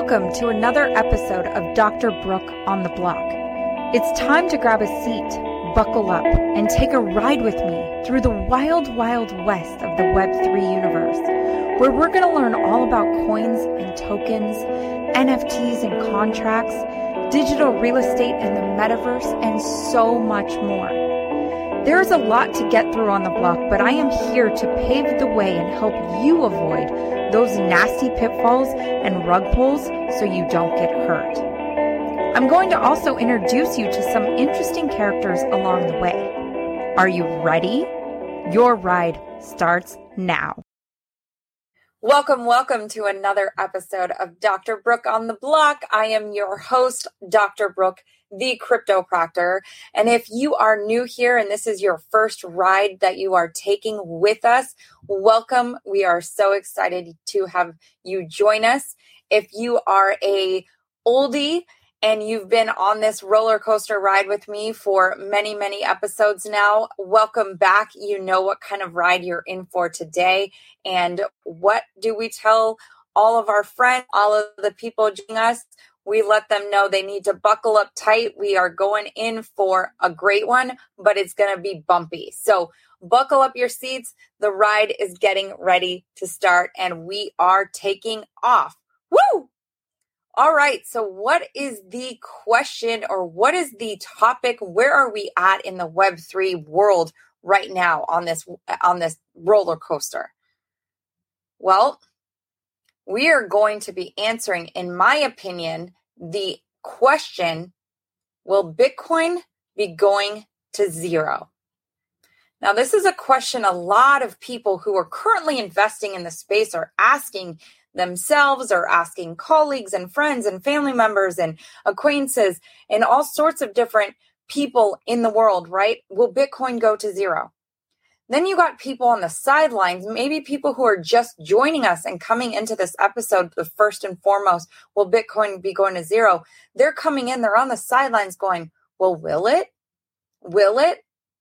Welcome to another episode of Dr. Brook on the Block. It's time to grab a seat, buckle up, and take a ride with me through the wild, wild west of the Web3 universe, where we're going to learn all about coins and tokens, NFTs and contracts, digital real estate and the metaverse, and so much more. There is a lot to get through on the block, but I am here to pave the way and help you avoid those nasty pitfalls and rug pulls so you don't get hurt. I'm going to also introduce you to some interesting characters along the way. Are you ready? Your ride starts now. Welcome to another episode of Dr. Brook on the Block. I am your host, Dr. Brook, the Crypto Proctor. And if you are new here and this is your first ride that you are taking with us, welcome. We are so excited to have you join us. If you are an oldie and you've been on this roller coaster ride with me for many, many episodes now, welcome back. You know what kind of ride you're in for today. And what do we tell all of our friends, all of the people joining us? We let them know they need to buckle up tight. We are going in for a great one, but it's going to be bumpy. So buckle up your seats. The ride is getting ready to start and we are taking off. Woo! All right. So what is the question or what is the topic? Where are we at in the Web3 world right now on this roller coaster? Well, we are going to be answering, in my opinion, the question, will Bitcoin be going to zero? Now, this is a question a lot of people who are currently investing in the space are asking themselves or asking colleagues and friends and family members and acquaintances and all sorts of different people in the world, right? Will Bitcoin go to zero? Then you got people on the sidelines, maybe people who are just joining us and coming into this episode, the first and foremost, will Bitcoin be going to zero? They're coming in, they're on the sidelines going, well, will it? Will it?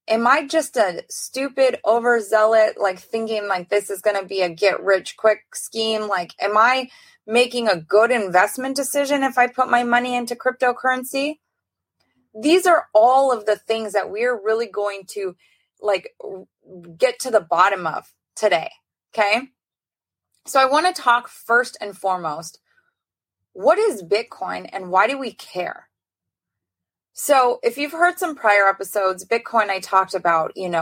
Am I just a stupid overzealot, like thinking like this is going to be a get rich quick scheme? Like, am I making a good investment decision if I put my money into cryptocurrency? These are all of the things that we're really going to get to the bottom of today. Okay. So I want to talk first and foremost, what is Bitcoin and why do we care? So if you've heard some prior episodes, Bitcoin, I talked about, in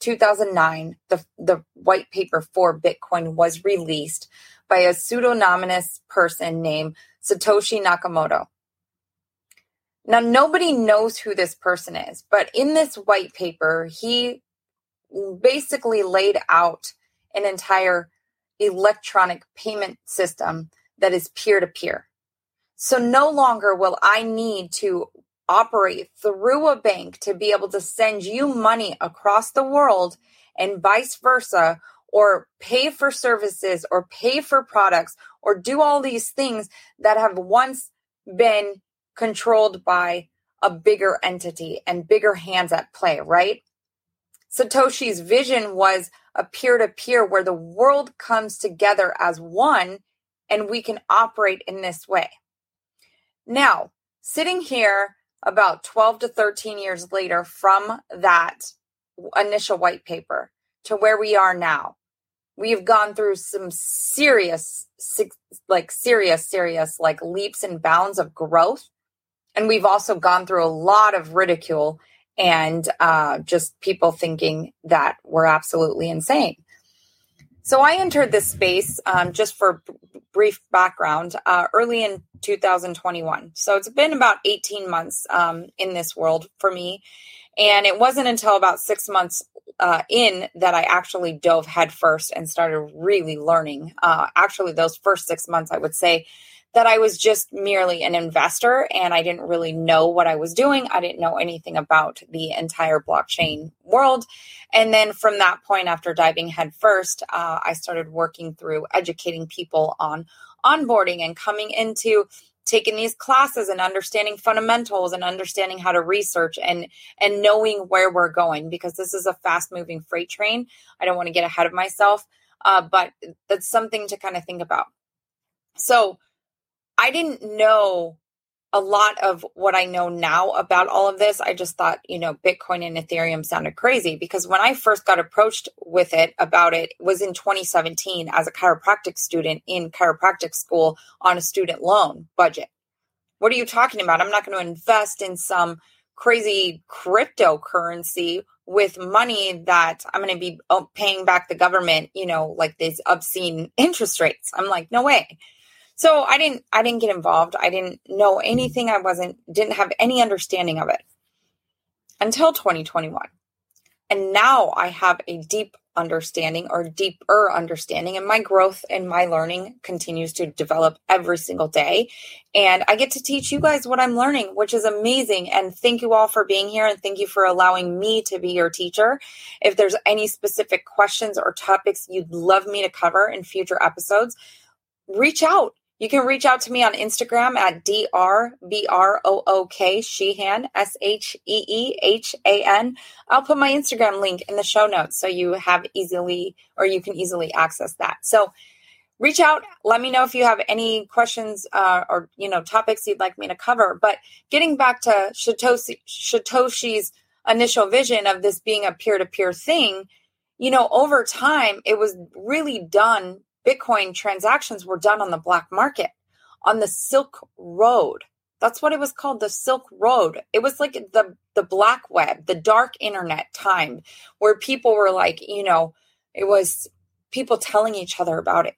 2009, the white paper for Bitcoin was released by a pseudonymous person named Satoshi Nakamoto. Now, nobody knows who this person is, but in this white paper, he basically laid out an entire electronic payment system that is peer-to-peer. So no longer will I need to operate through a bank to be able to send you money across the world and vice versa, or pay for services, or pay for products, or do all these things that have once been controlled by a bigger entity and bigger hands at play, right? Satoshi's vision was a peer-to-peer where the world comes together as one and we can operate in this way. Now, sitting here about 12 to 13 years later from that initial white paper to where we are now, we've gone through some serious leaps and bounds of growth. And we've also gone through a lot of ridicule and just people thinking that we're absolutely insane. So I entered this space, just for brief background, early in 2021. So it's been about 18 months in this world for me. And it wasn't until about 6 months in that I actually dove headfirst and started really learning. Actually, those first 6 months, I would say, that I was just merely an investor and I didn't really know what I was doing. I didn't know anything about the entire blockchain world. And then from that point, after diving headfirst, I started working through educating people on onboarding and coming into taking these classes and understanding fundamentals and understanding how to research and knowing where we're going, because this is a fast moving freight train. I don't want to get ahead of myself, but that's something to kind of think about. So I didn't know a lot of what I know now about all of this. I just thought, you know, Bitcoin and Ethereum sounded crazy, because when I first got approached with it about it was in 2017 as a chiropractic student in chiropractic school on a student loan budget. What are you talking about? I'm not going to invest in some crazy cryptocurrency with money that I'm going to be paying back the government, you know, like these obscene interest rates. I'm like, no way. So I didn't get involved. I didn't know anything. I didn't have any understanding of it until 2021. And now I have a deeper understanding, and my growth and my learning continues to develop every single day. And I get to teach you guys what I'm learning, which is amazing. And thank you all for being here. And thank you for allowing me to be your teacher. If there's any specific questions or topics you'd love me to cover in future episodes, reach out. You can reach out to me on Instagram at drbrooksheehan, SheeHan. I'll put my Instagram link in the show notes so you can easily access that. So reach out. Let me know if you have any questions or, you know, topics you'd like me to cover. But getting back to Satoshi's initial vision of this being a peer-to-peer thing, you know, over time, it was really done. Bitcoin transactions were done on the black market, on the Silk Road. That's what it was called, the Silk Road. It was like the black web, the dark internet time where people were like, you know, it was people telling each other about it,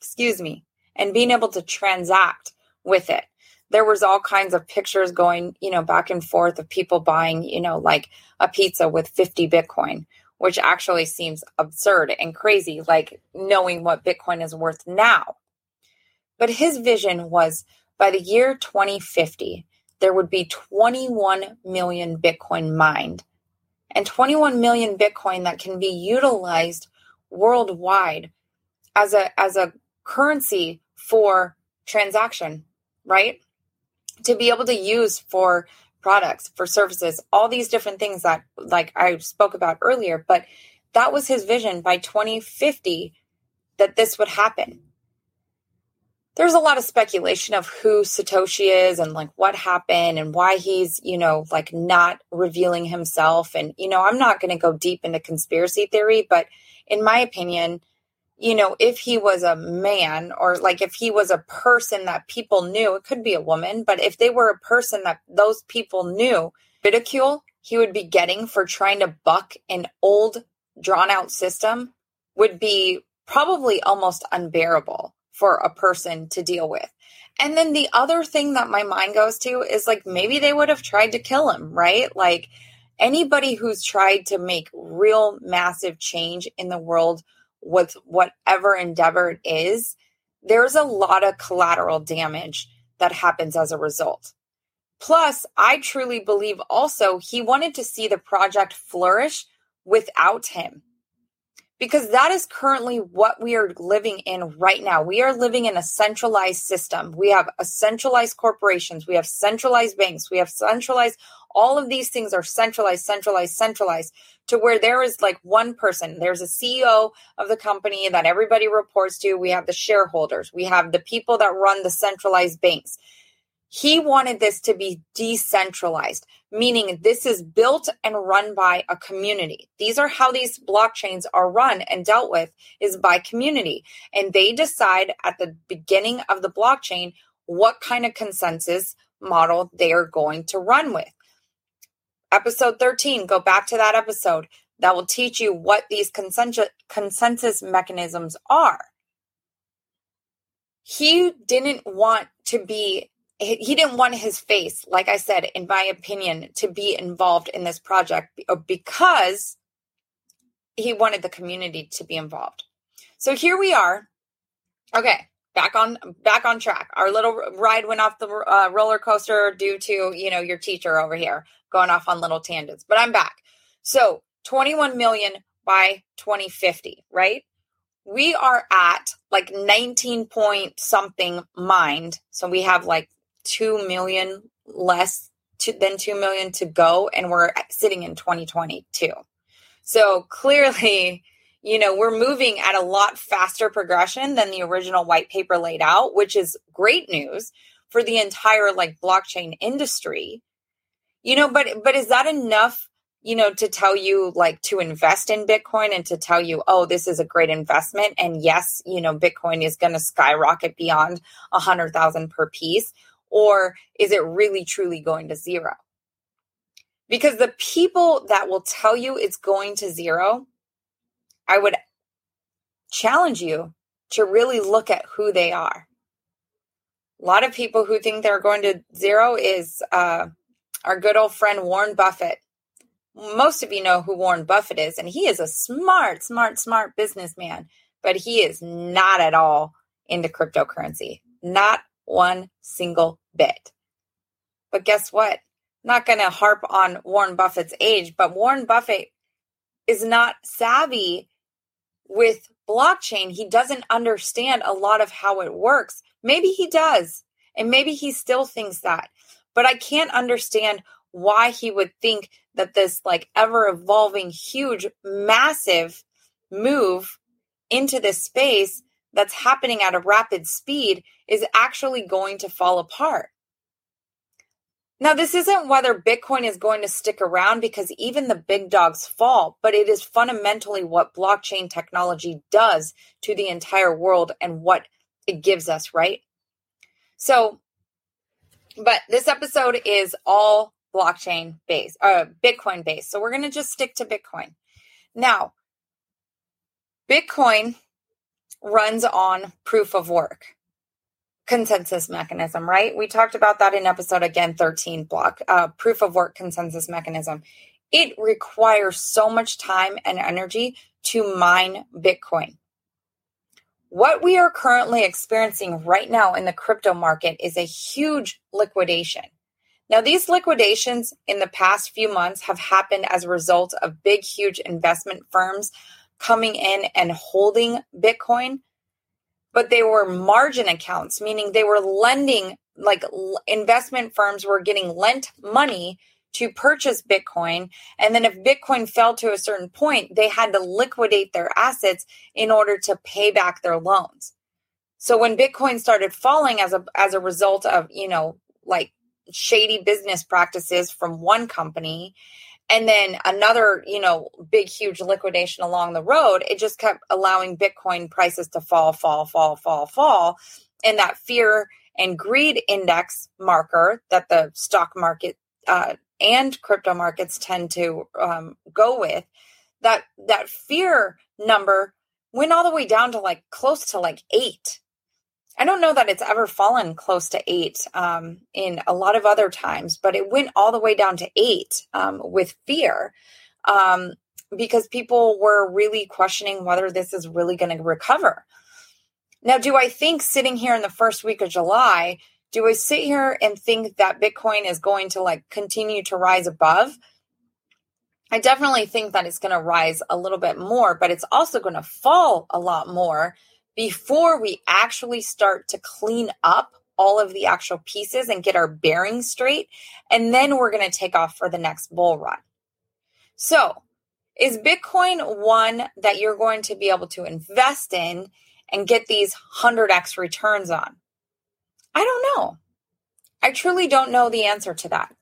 excuse me, and being able to transact with it. There was all kinds of pictures going, you know, back and forth of people buying, you know, like a pizza with 50 Bitcoin, which actually seems absurd and crazy, like knowing what Bitcoin is worth now. But his vision was by the year 2050, there would be 21 million Bitcoin mined, and 21 million Bitcoin that can be utilized worldwide as a currency for transaction, right? To be able to use for products, for services, all these different things that like I spoke about earlier. But that was his vision by 2050 that this would happen. There's a lot of speculation of who Satoshi is and like what happened and why he's, you know, like not revealing himself. And, you know, I'm not going to go deep into conspiracy theory, but in my opinion, you know, if he was a man or like if he was a person that people knew, it could be a woman, but if they were a person that those people knew, ridicule he would be getting for trying to buck an old drawn out system would be probably almost unbearable for a person to deal with. And then the other thing that my mind goes to is like, maybe they would have tried to kill him, right? Like anybody who's tried to make real massive change in the world with whatever endeavor it is, there's a lot of collateral damage that happens as a result. Plus, I truly believe also he wanted to see the project flourish without him, because that is currently what we are living in right now. We are living in a centralized system. We have a centralized corporations. We have centralized banks. We have centralized, all of these things are centralized to where there is like one person. There's a CEO of the company that everybody reports to. We have the shareholders. We have the people that run the centralized banks. He wanted this to be decentralized, meaning this is built and run by a community. These are how these blockchains are run and dealt with, is by community. And they decide at the beginning of the blockchain what kind of consensus model they are going to run with. Episode 13, go back to that episode. That will teach you what these consensus mechanisms are. He didn't want his face, like I said, in my opinion, to be involved in this project because he wanted the community to be involved. So here we are. Okay, back on track. Our little ride went off the roller coaster due to, you know, your teacher over here going off on little tangents, but I'm back. So 21 million by 2050, right? We are at like 19 point something mined. So we have like 2 million less than 2 million to go. And we're sitting in 2022. So clearly, you know, we're moving at a lot faster progression than the original white paper laid out, which is great news for the entire like blockchain industry, you know, but is that enough, you know, to tell you like to invest in Bitcoin and to tell you, oh, this is a great investment. And yes, you know, Bitcoin is going to skyrocket beyond 100,000 per piece. Or is it really, truly going to zero? Because the people that will tell you it's going to zero, I would challenge you to really look at who they are. A lot of people who think they're going to zero is our good old friend Warren Buffett. Most of you know who Warren Buffett is, and he is a smart businessman, but he is not at all into cryptocurrency. Not one single bit. But guess what? Not going to harp on Warren Buffett's age, but Warren Buffett is not savvy with blockchain. He doesn't understand a lot of how it works. Maybe he does, and maybe he still thinks that, but I can't understand why he would think that this like ever evolving, huge, massive move into this space that's happening at a rapid speed is actually going to fall apart. Now, this isn't whether Bitcoin is going to stick around because even the big dogs fall, but it is fundamentally what blockchain technology does to the entire world and what it gives us, right? So, but this episode is all blockchain based, Bitcoin based. So we're going to just stick to Bitcoin. Now, Bitcoin runs on proof of work. Consensus mechanism, right? We talked about that in episode, again, 13 block, proof of work consensus mechanism. It requires so much time and energy to mine Bitcoin. What we are currently experiencing right now in the crypto market is a huge liquidation. Now, these liquidations in the past few months have happened as a result of big, huge investment firms coming in and holding Bitcoin. But they were margin accounts, meaning they were lending, like investment firms were getting lent money to purchase Bitcoin. And then if Bitcoin fell to a certain point, they had to liquidate their assets in order to pay back their loans. So when Bitcoin started falling as a result of, you know, like shady business practices from one company, and then another, you know, big, huge liquidation along the road, it just kept allowing Bitcoin prices to fall. And that fear and greed index marker that the stock market and crypto markets tend to go with, that fear number went all the way down to like close to like 8. I don't know that it's ever fallen close to 8 in a lot of other times, but it went all the way down to 8 with fear because people were really questioning whether this is really going to recover. Now, do I think sitting here in the first week of July, do I sit here and think that Bitcoin is going to like continue to rise above? I definitely think that it's going to rise a little bit more, but it's also going to fall a lot more before we actually start to clean up all of the actual pieces and get our bearings straight. And then we're going to take off for the next bull run. So is Bitcoin one that you're going to be able to invest in and get these 100x returns on? I don't know. I truly don't know the answer to that.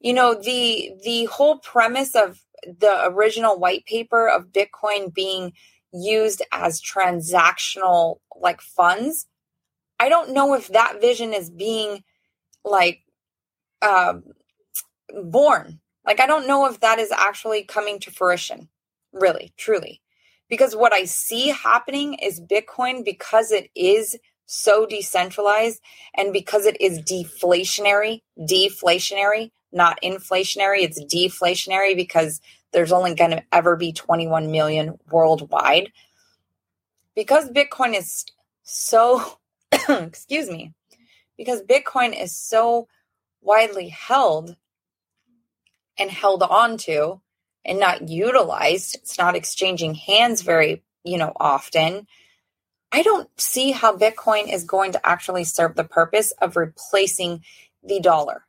You know, the whole premise of the original white paper of Bitcoin being used as transactional like funds, I don't know if that vision is being like born. Like, I don't know if that is actually coming to fruition, really, truly. Because what I see happening is Bitcoin, because it is so decentralized and because it is deflationary, not inflationary, it's deflationary because there's only going to ever be 21 million worldwide. Because Bitcoin is so, because Bitcoin is so widely held and held on to and not utilized, it's not exchanging hands very, you know, often. I don't see how Bitcoin is going to actually serve the purpose of replacing the dollar.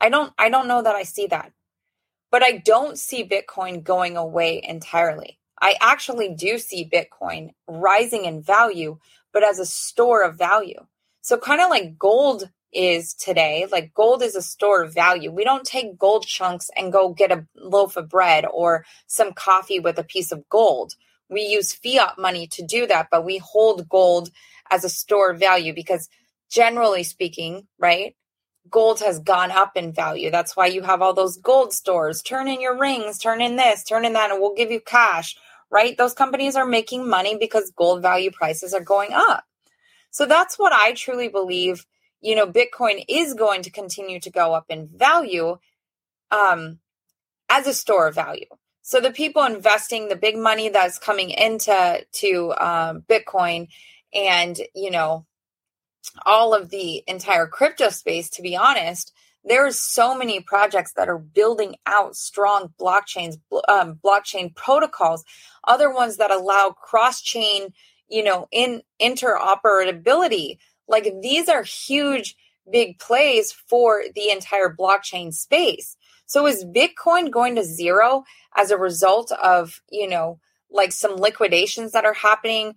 I don't know that I see that. But I don't see Bitcoin going away entirely. I actually do see Bitcoin rising in value, but as a store of value. So kind of like gold is today, like gold is a store of value. We don't take gold chunks and go get a loaf of bread or some coffee with a piece of gold. We use fiat money to do that, but we hold gold as a store of value because generally speaking, right, gold has gone up in value. That's why you have all those gold stores. Turn in your rings, turn in this, turn in that, and we'll give you cash, right? Those companies are making money because gold value prices are going up. So that's what I truly believe. You know, Bitcoin is going to continue to go up in value as a store of value. So the people investing the big money that's coming into Bitcoin and, you know, all of the entire crypto space, to be honest, there's so many projects that are building out strong blockchains, blockchain protocols, other ones that allow cross-chain, you know, in interoperability. Like these are huge, big plays for the entire blockchain space. So is Bitcoin going to zero as a result of, you know, like some liquidations that are happening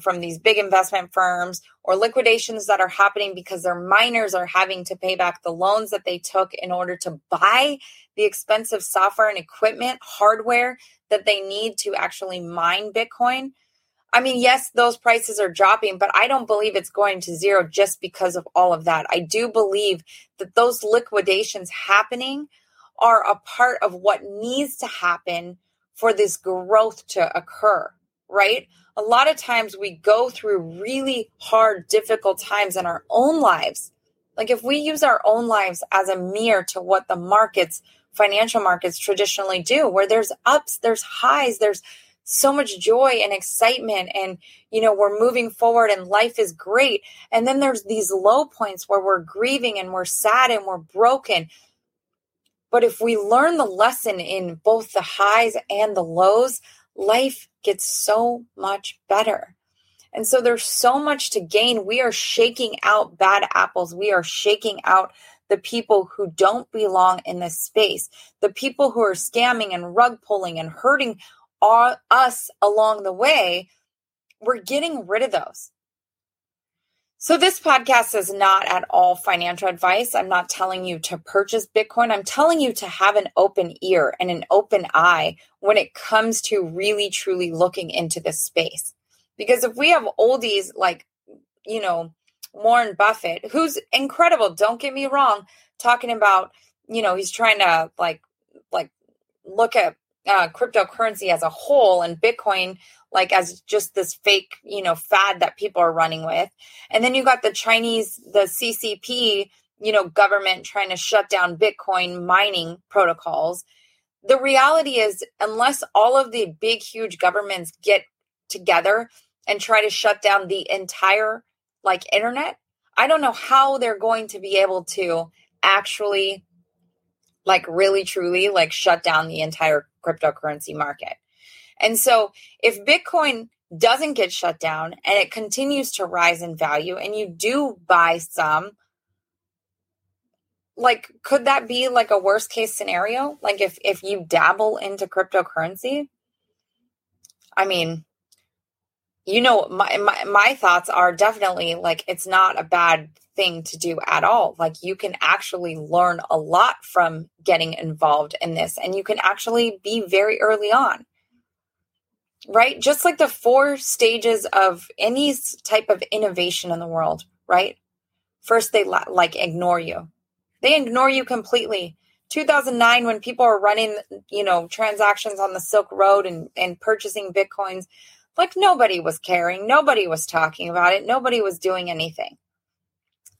from these big investment firms, or liquidations that are happening because their miners are having to pay back the loans that they took in order to buy the expensive software and equipment, hardware that they need to actually mine Bitcoin? I mean, yes, those prices are dropping, but I don't believe it's going to zero just because of all of that. I do believe that those liquidations happening are a part of what needs to happen for this growth to occur, right? A lot of times we go through really hard, difficult times in our own lives. Like if we use our own lives as a mirror to what the markets, financial markets traditionally do, where there's ups, there's highs, there's so much joy and excitement and, you know, we're moving forward and life is great. And then there's these low points where we're grieving and we're sad and we're broken. But if we learn the lesson in both the highs and the lows, life gets so much better. And so there's so much to gain. We are shaking out bad apples. We are shaking out the people who don't belong in this space, the people who are scamming and rug pulling and hurting us along the way. We're getting rid of those. So this podcast is not at all financial advice. I'm not telling you to purchase Bitcoin. I'm telling you to have an open ear and an open eye when it comes to really, truly looking into this space. Because if we have oldies like, you know, Warren Buffett, who's incredible, don't get me wrong, talking about, you know, he's trying to like look at cryptocurrency as a whole and Bitcoin like as just this fake, you know, fad that people are running with. And then you got the Chinese, the CCP, you know, government trying to shut down Bitcoin mining protocols. The reality is, unless all of the big, huge governments get together and try to shut down the entire like internet, I don't know how they're going to be able to actually like really, truly like shut down the entire cryptocurrency market. And so if Bitcoin doesn't get shut down and it continues to rise in value and you do buy some, like, could that be like a worst case scenario? Like if you dabble into cryptocurrency, I mean, you know, my thoughts are definitely like, it's not a bad thing to do at all. Like you can actually learn a lot from getting involved in this and you can actually be very early on. Right? Just like the 4 stages of any type of innovation in the world, right? First, they like ignore you. They ignore you completely. 2009, when people are running, you know, transactions on the Silk Road and purchasing Bitcoins, like nobody was caring. Nobody was talking about it. Nobody was doing anything.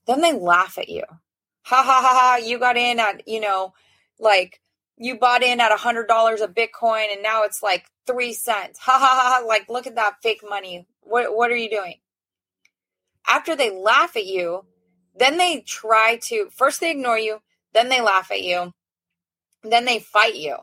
Then they laugh at you. Ha, ha, ha, ha. You got in at, you know, like you bought in at $100 of Bitcoin and now it's like 3 cents. Ha, ha, ha. Like, look at that fake money. What are you doing? After they laugh at you, then they try to, first they ignore you, then they laugh at you, then they fight you.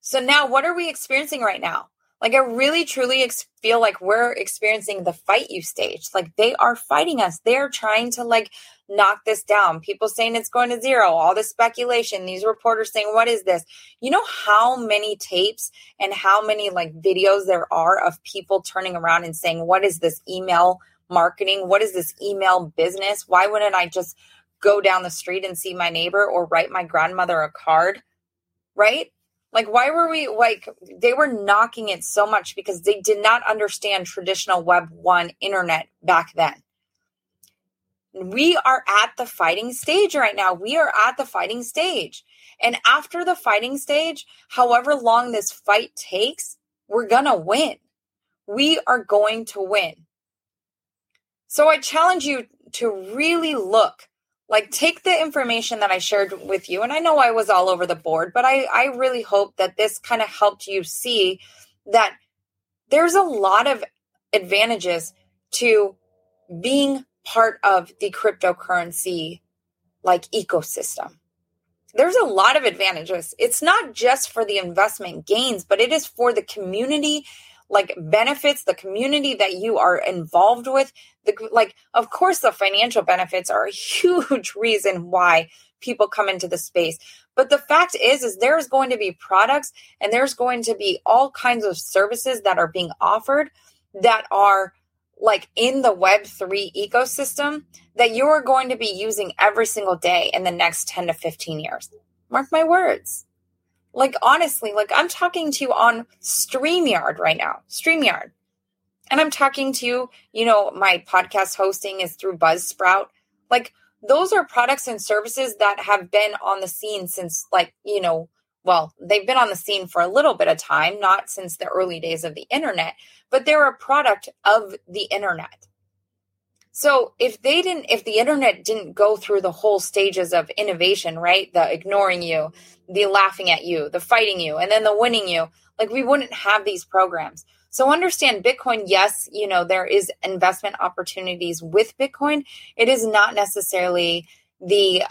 So now what are we experiencing right now? Like, I really, truly feel like we're experiencing the fight you stage. Like, they are fighting us. They're trying to, like, knock this down. People saying it's going to zero, all this speculation, these reporters saying, what is this? You know how many tapes and how many, like, videos there are of people turning around and saying, what is this email marketing? What is this email business? Why wouldn't I just go down the street and see my neighbor or write my grandmother a card, right? Like, why were we, like, they were knocking it so much because they did not understand traditional Web 1 internet back then. We are at the fighting stage right now. We are at the fighting stage. And after the fighting stage, however long this fight takes, we're going to win. We are going to win. So I challenge you to really look. Like, take the information that I shared with you, and I know I was all over the board, but I really hope that this kind of helped you see that there's a lot of advantages to being part of the cryptocurrency, like, ecosystem. There's a lot of advantages. It's not just for the investment gains, but it is for the community, like, benefits, the community that you are involved with. Like, of course, the financial benefits are a huge reason why people come into the space. But the fact is there's going to be products and there's going to be all kinds of services that are being offered that are, like, in the Web3 ecosystem that you are going to be using every single day in the next 10 to 15 years. Mark my words. Like, honestly, like, I'm talking to you on StreamYard right now, StreamYard. And I'm talking to you, you know, my podcast hosting is through Buzzsprout. Like, those are products and services that have been on the scene since, like, you know, well, they've been on the scene for a little bit of time, not since the early days of the internet, but they're a product of the internet. So if the internet didn't go through the whole stages of innovation, right? The ignoring you, the laughing at you, the fighting you, and then the winning you, like, we wouldn't have these programs. So understand Bitcoin. Yes, you know, there is investment opportunities with Bitcoin. It is not necessarily the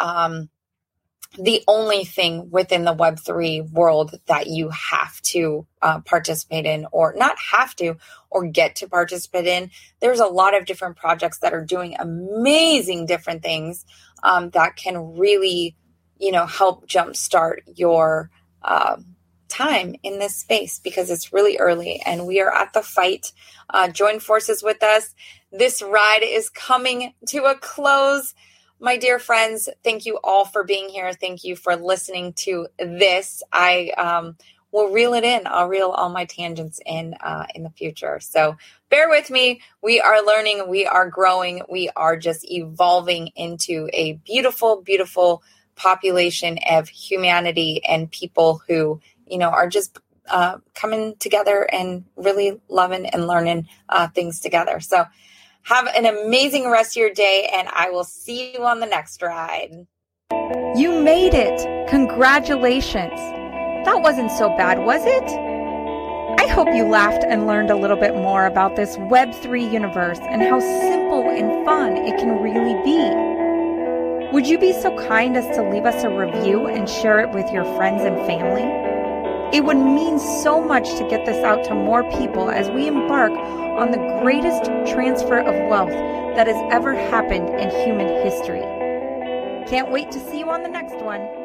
only thing within the Web3 world that you have to participate in, or not have to, or get to participate in. There's a lot of different projects that are doing amazing different things that can really, you know, help jumpstart your time in this space, because it's really early and we are at the fight. Join forces with us. This ride is coming to a close. My dear friends, thank you all for being here. Thank you for listening to this. I will reel it in. I'll reel all my tangents in the future. So bear with me. We are learning. We are growing. We are just evolving into a beautiful, beautiful population of humanity and people who, you know, are just coming together and really loving and learning things together. So have an amazing rest of your day, and I will see you on the next ride. You made it. Congratulations. That wasn't so bad, was it? I hope you laughed and learned a little bit more about this Web3 universe and how simple and fun it can really be. Would you be so kind as to leave us a review and share it with your friends and family? It would mean so much to get this out to more people as we embark on the greatest transfer of wealth that has ever happened in human history. Can't wait to see you on the next one.